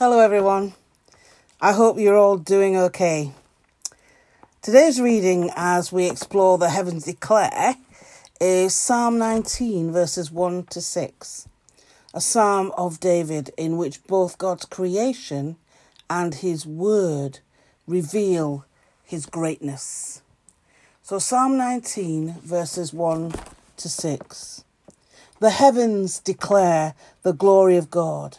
Hello everyone, I hope you're all doing okay. Today's reading as we explore the heavens declare is Psalm 19 verses 1-6, a psalm of David in which both God's creation and his word reveal his greatness. So Psalm 19 verses 1-6. The heavens declare the glory of God.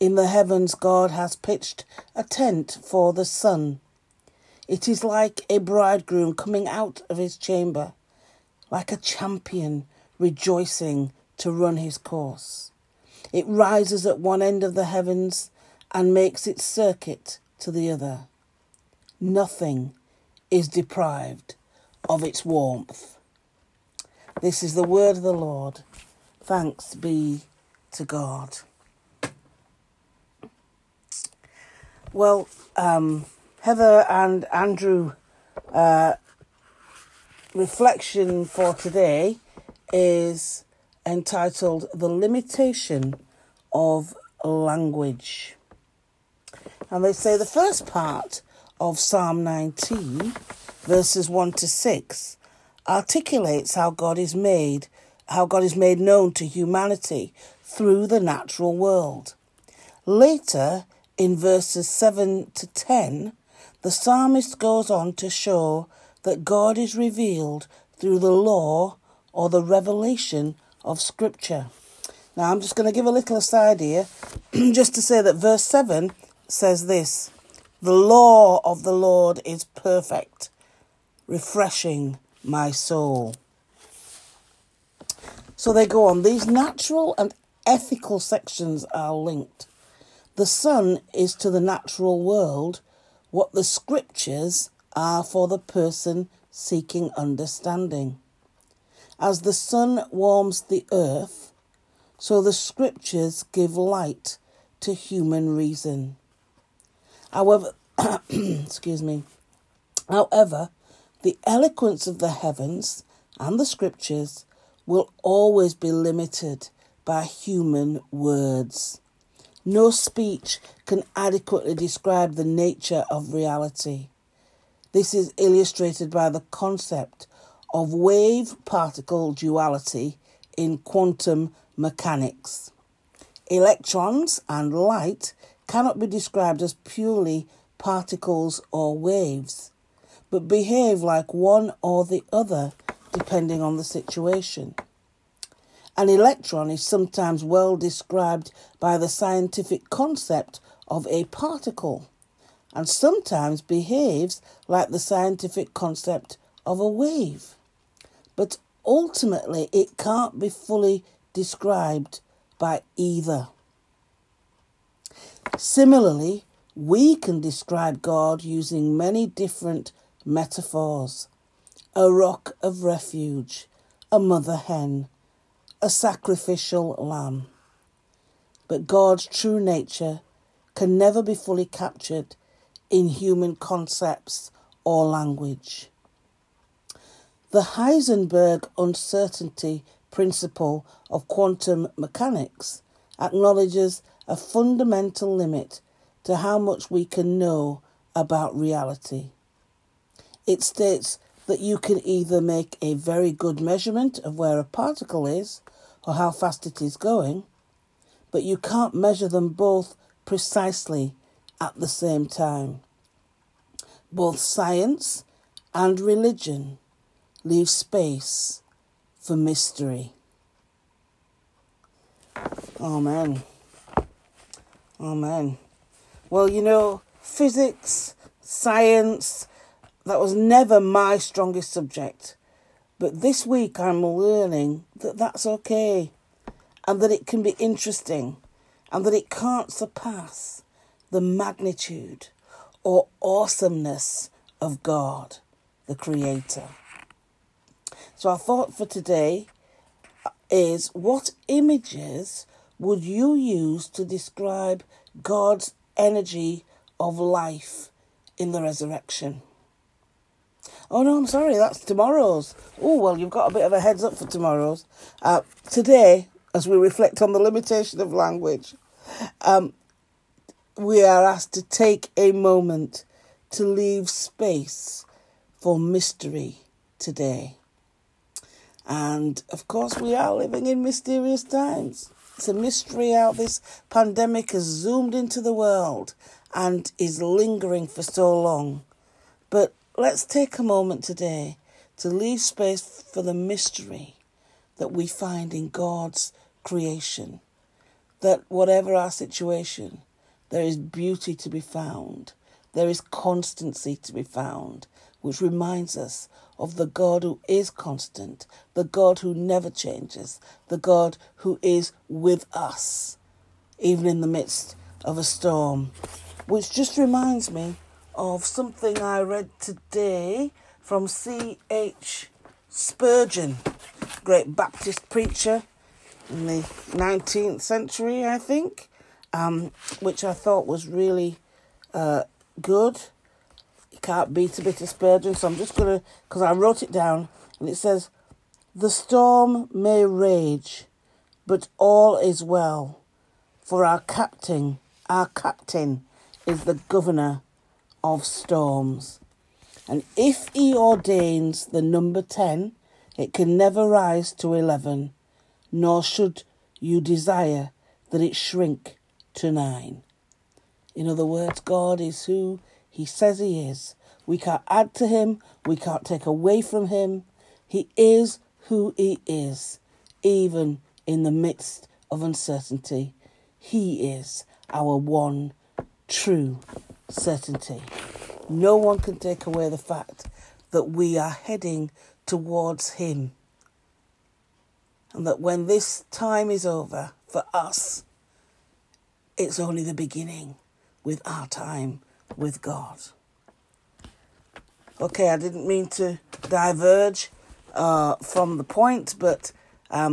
In the heavens, God has pitched a tent for the sun. It is like a bridegroom coming out of his chamber, like a champion rejoicing to run his course. It rises at one end of the heavens and makes its circuit to the other. Nothing is deprived of its warmth. This is the word of the Lord. Thanks be to God. Well, Heather and Andrew, reflection for today is entitled The Limitation of Language. And they say the first part of Psalm 19, verses 1-6, articulates how God is made known to humanity through the natural world. Later, in verses 7-10, the psalmist goes on to show that God is revealed through the law or the revelation of Scripture. Now, I'm just going to give a little aside here just to say that verse 7 says this: "The law of the Lord is perfect, refreshing my soul." So they go on. These natural and ethical sections are linked. The sun is to the natural world what the scriptures are for the person seeking understanding. As the sun warms the earth, so the scriptures give light to human reason. However, the eloquence of the heavens and the scriptures will always be limited by human words. No speech can adequately describe the nature of reality. This is illustrated by the concept of wave-particle duality in quantum mechanics. Electrons and light cannot be described as purely particles or waves, but behave like one or the other depending on the situation. An electron is sometimes well described by the scientific concept of a particle and sometimes behaves like the scientific concept of a wave. But ultimately, it can't be fully described by either. Similarly, we can describe God using many different metaphors: a rock of refuge, a mother hen, a sacrificial lamb. But God's true nature can never be fully captured in human concepts or language. The Heisenberg uncertainty principle of quantum mechanics acknowledges a fundamental limit to how much we can know about reality. It states that you can either make a very good measurement of where a particle is or how fast it is going, but you can't measure them both precisely at the same time. Both science and religion leave space for mystery. Amen. Amen. Well, you know, physics, science, that was never my strongest subject. But this week I'm learning that that's okay, and that it can be interesting, and that it can't surpass the magnitude or awesomeness of God, the Creator. So our thought for today is, what images would you use to describe God's energy of life in the resurrection? Oh no, I'm sorry, that's tomorrow's. Oh, well, you've got a bit of a heads up for tomorrow's. Today, as we reflect on the limitation of language, we are asked to take a moment to leave space for mystery today. And, of course, we are living in mysterious times. It's a mystery how this pandemic has zoomed into the world and is lingering for so long. But let's take a moment today to leave space for the mystery that we find in God's creation. That whatever our situation, there is beauty to be found. There is constancy to be found, which reminds us of the God who is constant, the God who never changes, the God who is with us, even in the midst of a storm. Which just reminds me of something I read today from C.H. Spurgeon, great Baptist preacher in the 19th century, I think, which I thought was really good. You can't beat a bit of Spurgeon, so I'm just going to, because I wrote it down, and it says, "The storm may rage, but all is well, for our captain is the governor of storms. And if he ordains the number 10, it can never rise to 11, nor should you desire that it shrink to 9. In other words, God is who he says he is. We can't add to him. We can't take away from him. He is who he is, even in the midst of uncertainty. He is our one true certainty. No one can take away the fact that we are heading towards him. And that when this time is over for us, it's only the beginning with our time with God." Okay, I didn't mean to diverge from the point, but I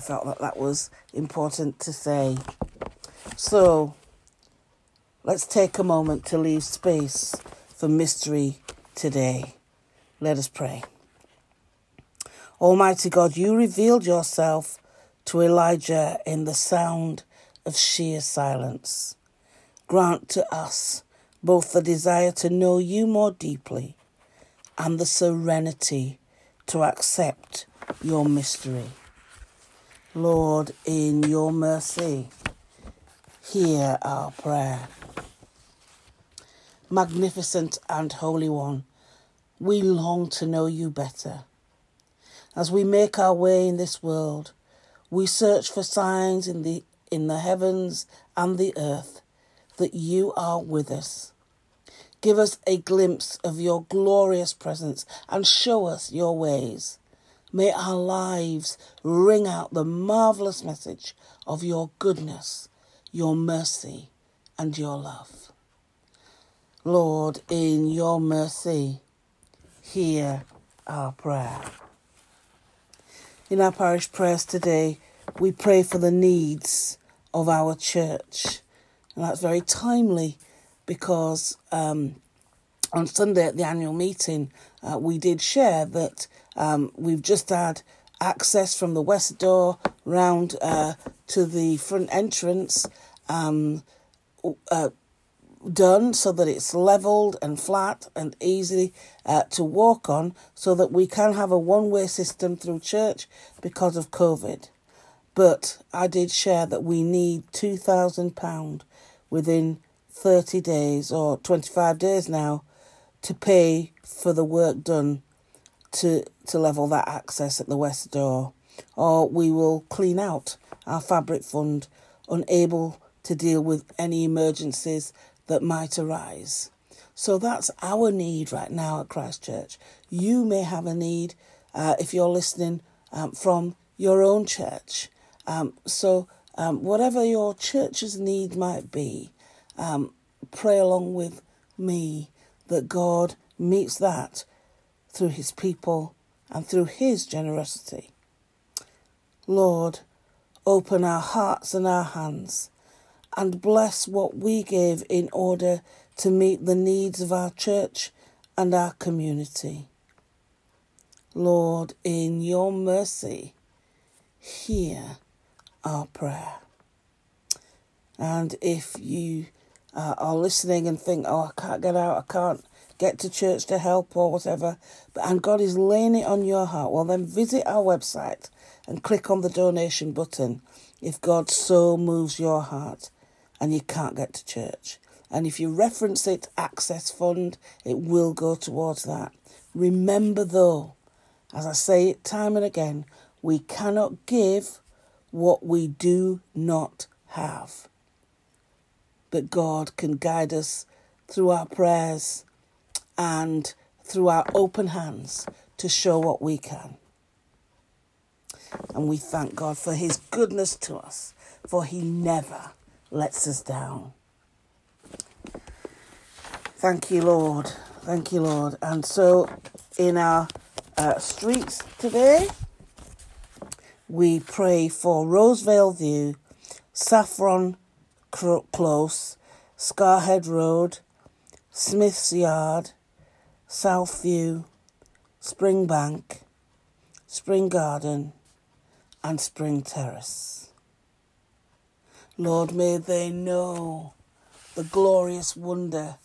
felt that was important to say. So let's take a moment to leave space for mystery today. Let us pray. Almighty God, you revealed yourself to Elijah in the sound of sheer silence. Grant to us both the desire to know you more deeply and the serenity to accept your mystery. Lord, in your mercy, hear our prayer. Magnificent and Holy One, we long to know you better. As we make our way in this world, we search for signs in the heavens and the earth that you are with us. Give us a glimpse of your glorious presence and show us your ways. May our lives ring out the marvellous message of your goodness, your mercy, and your love. Lord, in your mercy, hear our prayer. In our parish prayers today, we pray for the needs of our church. And that's very timely because on Sunday at the annual meeting, we did share that we've just had access from the west door round to the front entrance done so that it's levelled and flat and easy to walk on, so that we can have a one-way system through church because of COVID. But I did share that we need £2,000 within 30 days or 25 days now to pay for the work done to level that access at the west door, or we will clean out our fabric fund, unable to deal with any emergencies that might arise. So that's our need right now at Christchurch. You may have a need if you're listening from your own church. So whatever your church's need might be, pray along with me that God meets that through his people and through his generosity. Lord, open our hearts and our hands and bless what we give in order to meet the needs of our church and our community. Lord, in your mercy, hear our prayer. And if you are listening and think, oh, I can't get out, I can't get to church to help or whatever, and God is laying it on your heart, well then visit our website and click on the donation button if God so moves your heart and you can't get to church. And if you reference it, Access Fund, it will go towards that. Remember though, as I say it time and again, we cannot give what we do not have. But God can guide us through our prayers and through our open hands to show what we can. And we thank God for his goodness to us, for he never lets us down. Thank you, Lord. Thank you, Lord. And so in our streets today, we pray for Rosevale View, Saffron Close, Scarhead Road, Smith's Yard, Southview, Springbank, Spring Garden and Spring Terrace. Lord, may they know the glorious wonder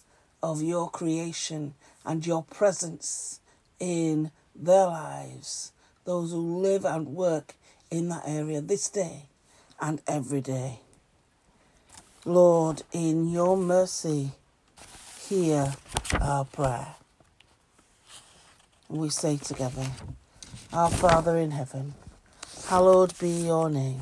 of your creation and your presence in their lives, those who live and work in that area this day and every day. Lord, in your mercy, hear our prayer. And we say together, Our Father in heaven, hallowed be your name.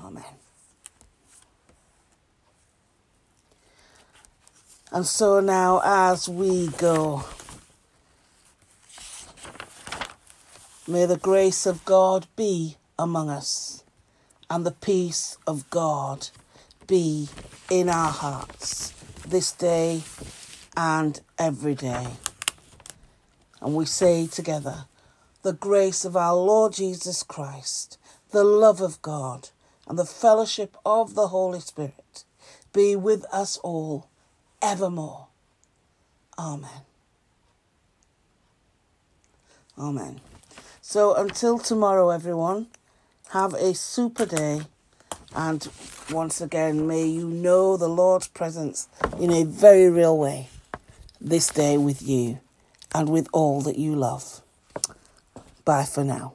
Amen. And so now as we go, may the grace of God be among us and the peace of God be in our hearts this day and every day. And we say together, the grace of our Lord Jesus Christ, the love of God, and the fellowship of the Holy Spirit be with us all evermore. Amen. Amen. So until tomorrow, everyone, have a super day. And once again, may you know the Lord's presence in a very real way this day with you and with all that you love. Bye for now.